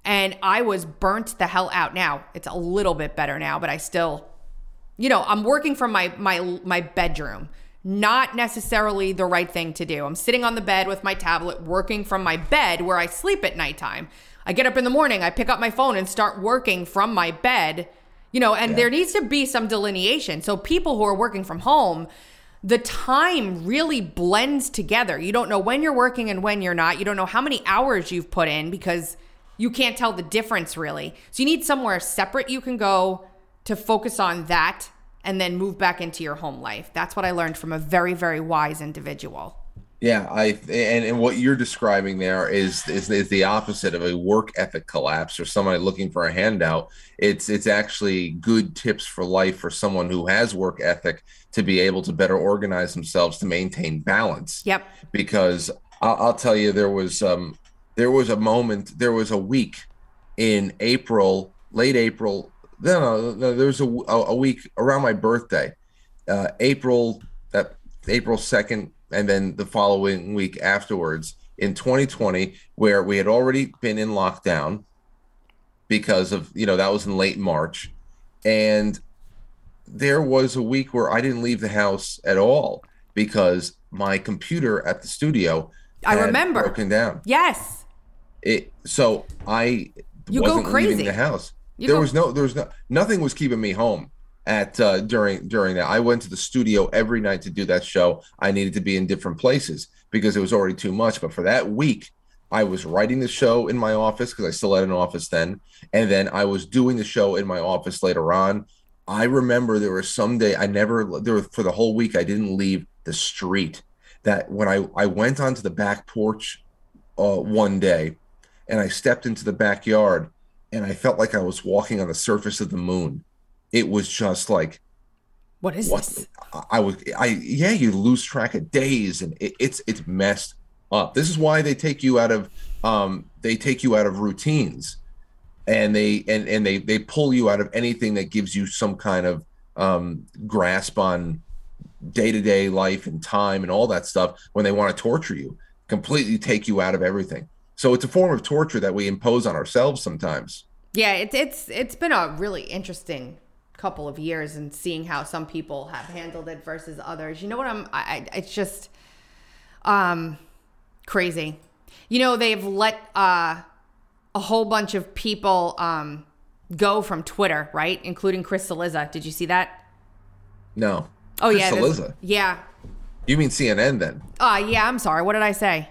And I was burnt the hell out. Now, it's a little bit better now, but I still, you know, I'm working from my my my bedroom. Not necessarily the right thing to do. I'm sitting on the bed with my tablet, working from my bed where I sleep at nighttime. I get up in the morning, I pick up my phone and start working from my bed. You know, and yeah. there needs to be some delineation. So people who are working from home, the time really blends together. You don't know when you're working and when you're not. You don't know how many hours you've put in because you can't tell the difference really. So you need somewhere separate you can go to focus on that and then move back into your home life. That's what I learned from a very, very wise individual. Yeah, I and, and what you're describing there is, is is the opposite of a work ethic collapse or somebody looking for a handout. It's it's actually good tips for life for someone who has work ethic to be able to better organize themselves to maintain balance. Yep. Because I'll, I'll tell you, there was um there was a moment, there was a week in April, late April. No, no, there was a a week around my birthday, uh, April that April second. And then the following week afterwards in twenty twenty, where we had already been in lockdown because of, you know, that was in late March. And there was a week where I didn't leave the house at all because my computer at the studio had I remember. broken down. Yes. It, so I you wasn't go crazy. leaving the house. You there go- was no, there was no, nothing was keeping me home. At uh, during during that, I went to the studio every night to do that show. I needed to be in different places because it was already too much. But for that week, I was writing the show in my office because I still had an office then. And then I was doing the show in my office later on. I remember there was some day I never there was, for the whole week. I didn't leave the street. That when I, I went onto the back porch uh, one day and I stepped into the backyard and I felt like I was walking on the surface of the moon. It was just like, what is what? this? I was, I, yeah, you lose track of days and it, it's, it's messed up. This is why they take you out of, um, they take you out of routines and they, and, and they, they pull you out of anything that gives you some kind of, um, grasp on day-to-day life and time and all that stuff when they want to torture you, completely take you out of everything. So it's a form of torture that we impose on ourselves sometimes. Yeah. It's, it's, it's been a really interesting couple of years and seeing how some people have handled it versus others. You know what I'm, I, I, it's just um, crazy. You know, they've let uh, a whole bunch of people um, go from Twitter, right? Including Chris Saliza. Did you see that? No. Oh, Chris yeah. Saliza. Yeah. You mean C N N then? Uh, yeah, I'm sorry. What did I say?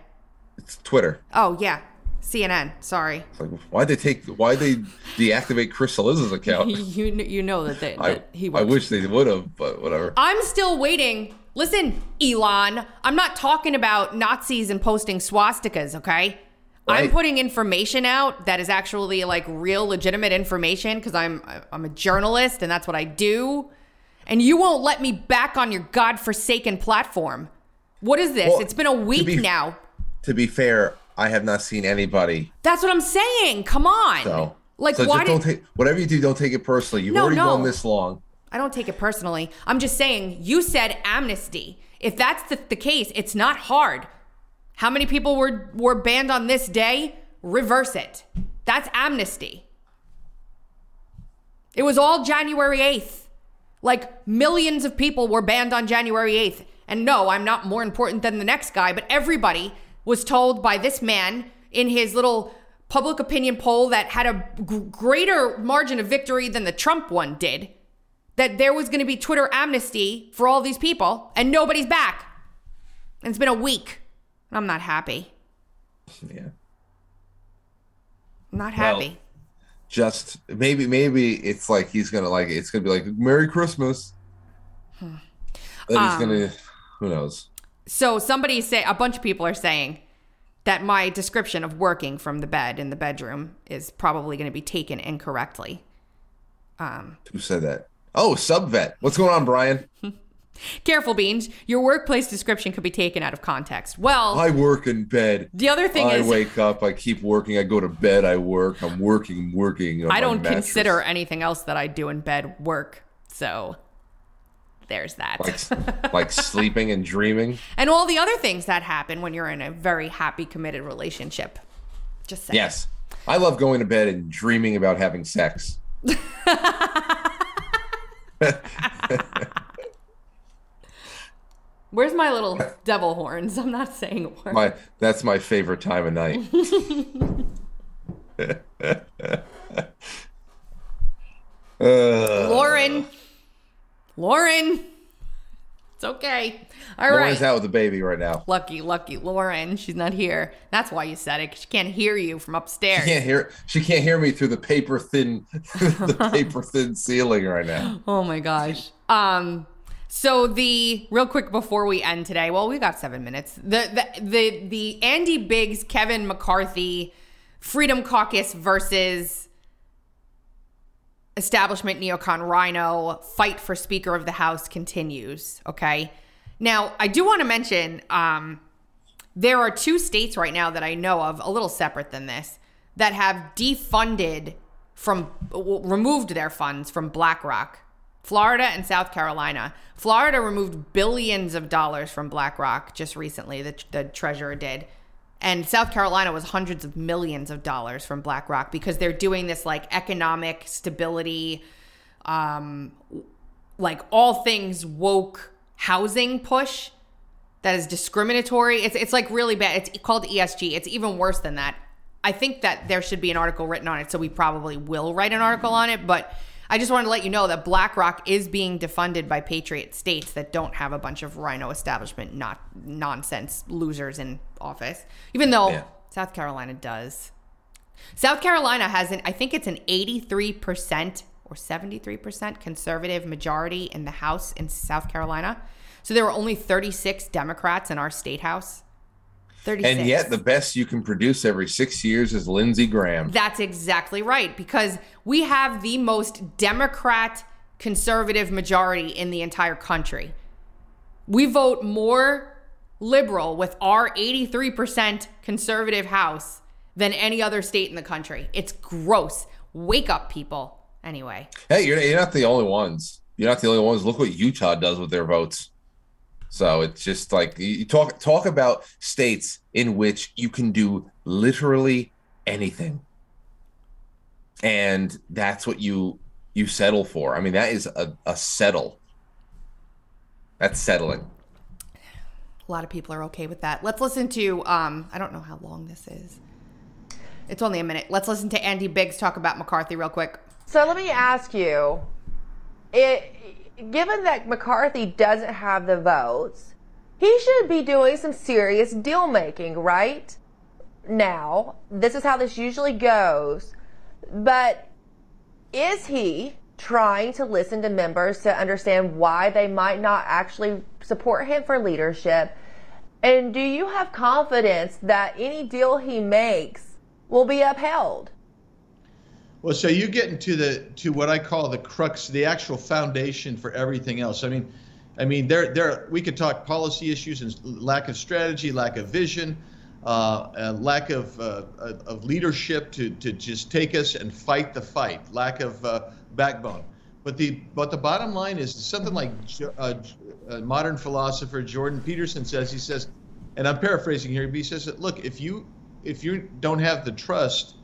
It's Twitter. Oh, yeah. C N N, sorry. Like, why'd they take, why'd they deactivate Chris Saliza's account? you, you know that, they, that I, he was. I wish they would have, but whatever. I'm still waiting. Listen, Elon, I'm not talking about Nazis and posting swastikas, okay? Right. I'm putting information out that is actually like real, legitimate information because I'm I'm a journalist and that's what I do. And you won't let me back on your godforsaken platform. What is this? Well, it's been a week to be, now. To be fair, I have not seen anybody. That's what I'm saying. Come on. So, like, so why just don't did... take, whatever you do, don't take it personally. You've no, already no. gone this long. I don't take it personally. I'm just saying, you said amnesty. If that's the, the case, it's not hard. How many people were, were banned on this day? Reverse it. That's amnesty. It was all January eighth. Like, millions of people were banned on January eighth. And no, I'm not more important than the next guy, but everybody was told by this man in his little public opinion poll that had a g- greater margin of victory than the Trump one did, that there was going to be Twitter amnesty for all these people, and nobody's back. And it's been a week. I'm not happy. Yeah. I'm not happy. Well, just maybe, maybe it's like he's gonna like it's gonna be like Merry Christmas. Hmm. Then he's um, gonna, who knows? So somebody say a bunch of people are saying that my description of working from the bed in the bedroom is probably going to be taken incorrectly. Um, who said that? Oh, Subvet. What's going on, Brian? Careful, Beans. Your workplace description could be taken out of context. Well, I work in bed. The other thing I is... I wake up, I keep working, I go to bed, I work, I'm working, working. I don't mattress. consider anything else that I do in bed work, so there's that. Like, like sleeping and dreaming. And all the other things that happen when you're in a very happy, committed relationship. Just saying. Yes. I love going to bed and dreaming about having sex. Where's my little devil horns? I'm not saying a word. My, that's my favorite time of night. Lauren. Lauren. It's okay. All Lauren's right. Lauren's out with the baby right now. Lucky, lucky Lauren. She's not here. That's why you said it, because she can't hear you from upstairs. She can't hear, she can't hear me through the paper thin the paper thin ceiling right now. Oh my gosh. Um So the, real quick before we end today, well, we got seven minutes. The the the, the Andy Biggs, Kevin McCarthy, Freedom Caucus versus establishment neocon rhino fight for Speaker of the House continues, okay? Now, I do want to mention, um, there are two states right now that I know of, a little separate than this, that have defunded from, removed their funds from BlackRock. Florida and South Carolina. Florida removed billions of dollars from BlackRock just recently, the, the treasurer did. And South Carolina was hundreds of millions of dollars from BlackRock because they're doing this like economic stability, um, like all things woke housing push that is discriminatory. It's, it's like really bad. It's called E S G. It's even worse than that. I think that there should be an article written on it, so we probably will write an article on it, but I just wanted to let you know that BlackRock is being defunded by patriot states that don't have a bunch of rhino establishment, not nonsense losers in office, even though yeah. South Carolina does. South Carolina has an, I think it's an eighty-three percent or seventy-three percent conservative majority in the House in South Carolina. So there were only thirty-six Democrats in our state house. thirty-six. And yet the best you can produce every six years is Lindsey Graham. That's exactly right, because we have the most Democrat conservative majority in the entire country. We vote more liberal with our eighty-three percent conservative house than any other state in the country. It's gross. Wake up, people. Anyway. Hey, you're, you're not the only ones. You're not the only ones. Look what Utah does with their votes. So it's just like you talk talk about states in which you can do literally anything. And that's what you you settle for. I mean, that is a, a settle. That's settling. A lot of people are okay with that. Let's listen to, um, I don't know how long this is. It's only a minute. Let's listen to Andy Biggs talk about McCarthy real quick. So let me ask you, it, given that McCarthy doesn't have the votes, he should be doing some serious deal making right now. This is how this usually goes. But is he trying to listen to members to understand why they might not actually support him for leadership? And do you have confidence that any deal he makes will be upheld? Well, so you get into the to what I call the crux, the actual foundation for everything else. I mean, I mean, there there we could talk policy issues and lack of strategy, lack of vision, uh, a lack of uh, of leadership to to just take us and fight the fight, lack of uh, backbone. But the but the bottom line is something like uh, uh, modern philosopher Jordan Peterson says. He says, and I'm paraphrasing here, but he says that, look, if you if you don't have the trust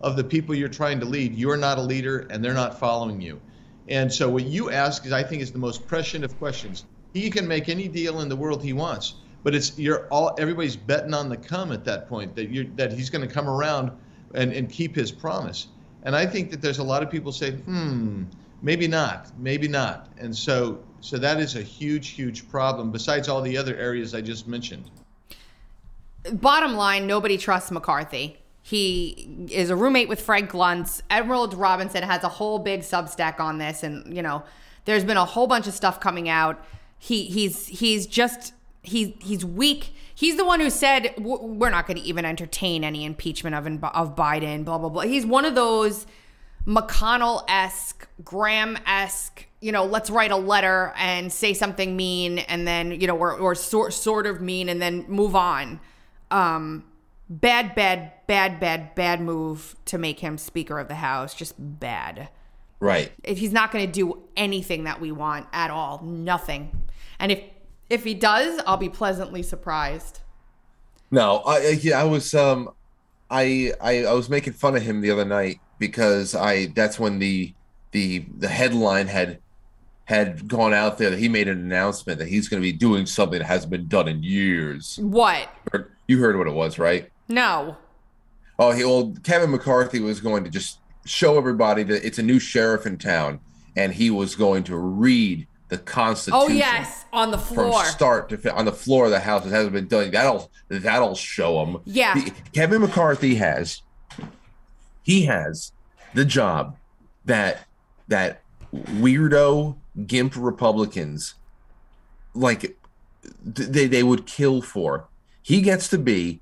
of the people you're trying to lead, you're not a leader and they're not following you. And so what you ask is, I think, is the most prescient of questions. He can make any deal in the world he wants, but it's you're all everybody's betting on the come at that point, that you that he's going to come around and, and keep his promise. And I think that there's a lot of people say, hmm, maybe not, maybe not. And so so that is a huge, huge problem, besides all the other areas I just mentioned. Bottom line, nobody trusts McCarthy. He is a roommate with Frank Luntz. Emerald Robinson has a whole big Substack on this. And, you know, there's been a whole bunch of stuff coming out. He He's he's just, he he's weak. He's the one who said, we're not going to even entertain any impeachment of, of Biden, blah, blah, blah. He's one of those McConnell-esque, Graham-esque, you know, let's write a letter and say something mean and then, you know, or, or sort, sort of mean and then move on. Um, bad, bad, bad, bad, bad move to make him Speaker of the House. Just bad. Right. If he's not going to do anything that we want at all, nothing. And if if he does, I'll be pleasantly surprised. No, I yeah, I was um, I, I I was making fun of him the other night because I that's when the the the headline had had gone out there that he made an announcement that he's going to be doing something that hasn't been done in years. What? You heard what it was, right? No. Oh, he, well, Kevin McCarthy was going to just show everybody that it's a new sheriff in town, and he was going to read the Constitution. Oh yes, on the floor. From start to fin- on the floor of the House. It hasn't been done. That'll that'll show him. Yeah. He, Kevin McCarthy has he has the job that that weirdo gimp Republicans like they they would kill for. He gets to be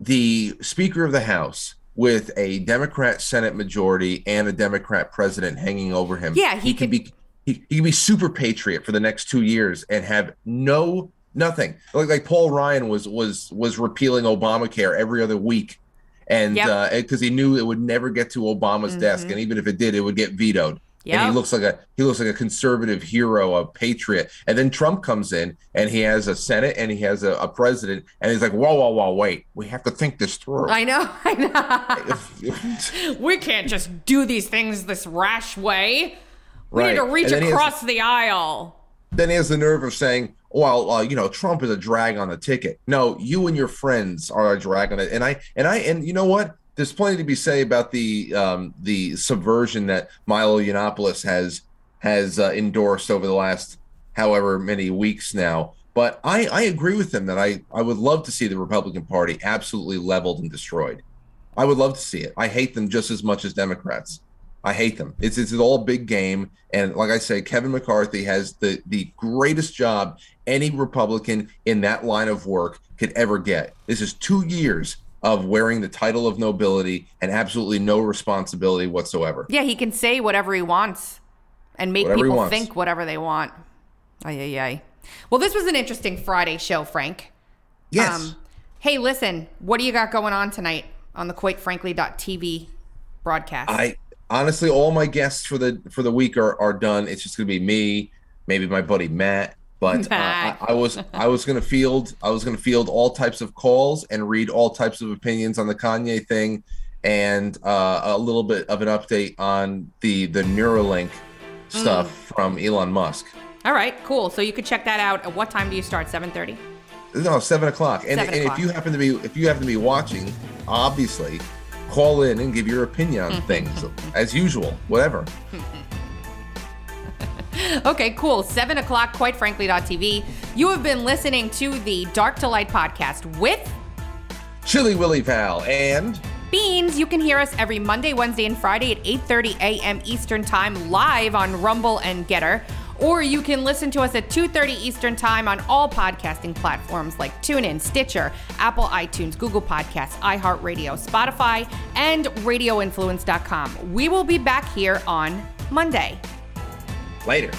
the Speaker of the House with a Democrat Senate majority and a Democrat president hanging over him. Yeah, he, he could be he, he can be super patriot for the next two years and have no nothing. Like like Paul Ryan was was was repealing Obamacare every other week, and because yep. uh, he knew it would never get to Obama's mm-hmm. desk, and even if it did, it would get vetoed. Yep. And he looks like a he looks like a conservative hero, a patriot. And then Trump comes in, and he has a Senate, and he has a, a president, and he's like, whoa, whoa, whoa, wait. We have to think this through. I know, I know. We can't just do these things this rash way. We right. need to reach across has, the aisle. Then he has the nerve of saying, well, uh, you know, Trump is a drag on the ticket. No, you and your friends are a drag on it. And I, and I, and you know what? There's plenty to be said about the um, the subversion that Milo Yiannopoulos has has uh, endorsed over the last however many weeks now. But I, I agree with him that I, I would love to see the Republican Party absolutely leveled and destroyed. I would love to see it. I hate them just as much as Democrats. I hate them. It's it's an all big game. And like I say, Kevin McCarthy has the, the greatest job any Republican in that line of work could ever get. This is two years of wearing the title of nobility and absolutely no responsibility whatsoever. Yeah, he can say whatever he wants and make whatever people think whatever they want. Ay, ay, ay. Well, this was an interesting Friday show, Frank. Yes. Um, hey, listen, what do you got going on tonight on the quite frankly dot t v broadcast? I honestly, all my guests for the for the week are, are done. It's just going to be me, maybe my buddy Matt. But uh, I, I was I was gonna field I was gonna field all types of calls and read all types of opinions on the Kanye thing, and uh, a little bit of an update on the the Neuralink stuff mm. from Elon Musk. All right, cool. So you could check that out. At what time do you start? Seven thirty? No, seven o'clock. And, seven and o'clock. if you happen to be if you happen to be watching, obviously, call in and give your opinion on things as usual. Whatever. Okay, cool. seven o'clock, quite frankly dot t v. You have been listening to the Dark to Light podcast with Chilly Willie Val and Beans. You can hear us every Monday, Wednesday, and Friday at eight thirty a.m. Eastern Time live on Rumble and Getter. Or you can listen to us at two thirty Eastern Time on all podcasting platforms like TuneIn, Stitcher, Apple iTunes, Google Podcasts, iHeartRadio, Spotify, and radio influence dot com. We will be back here on Monday. Later.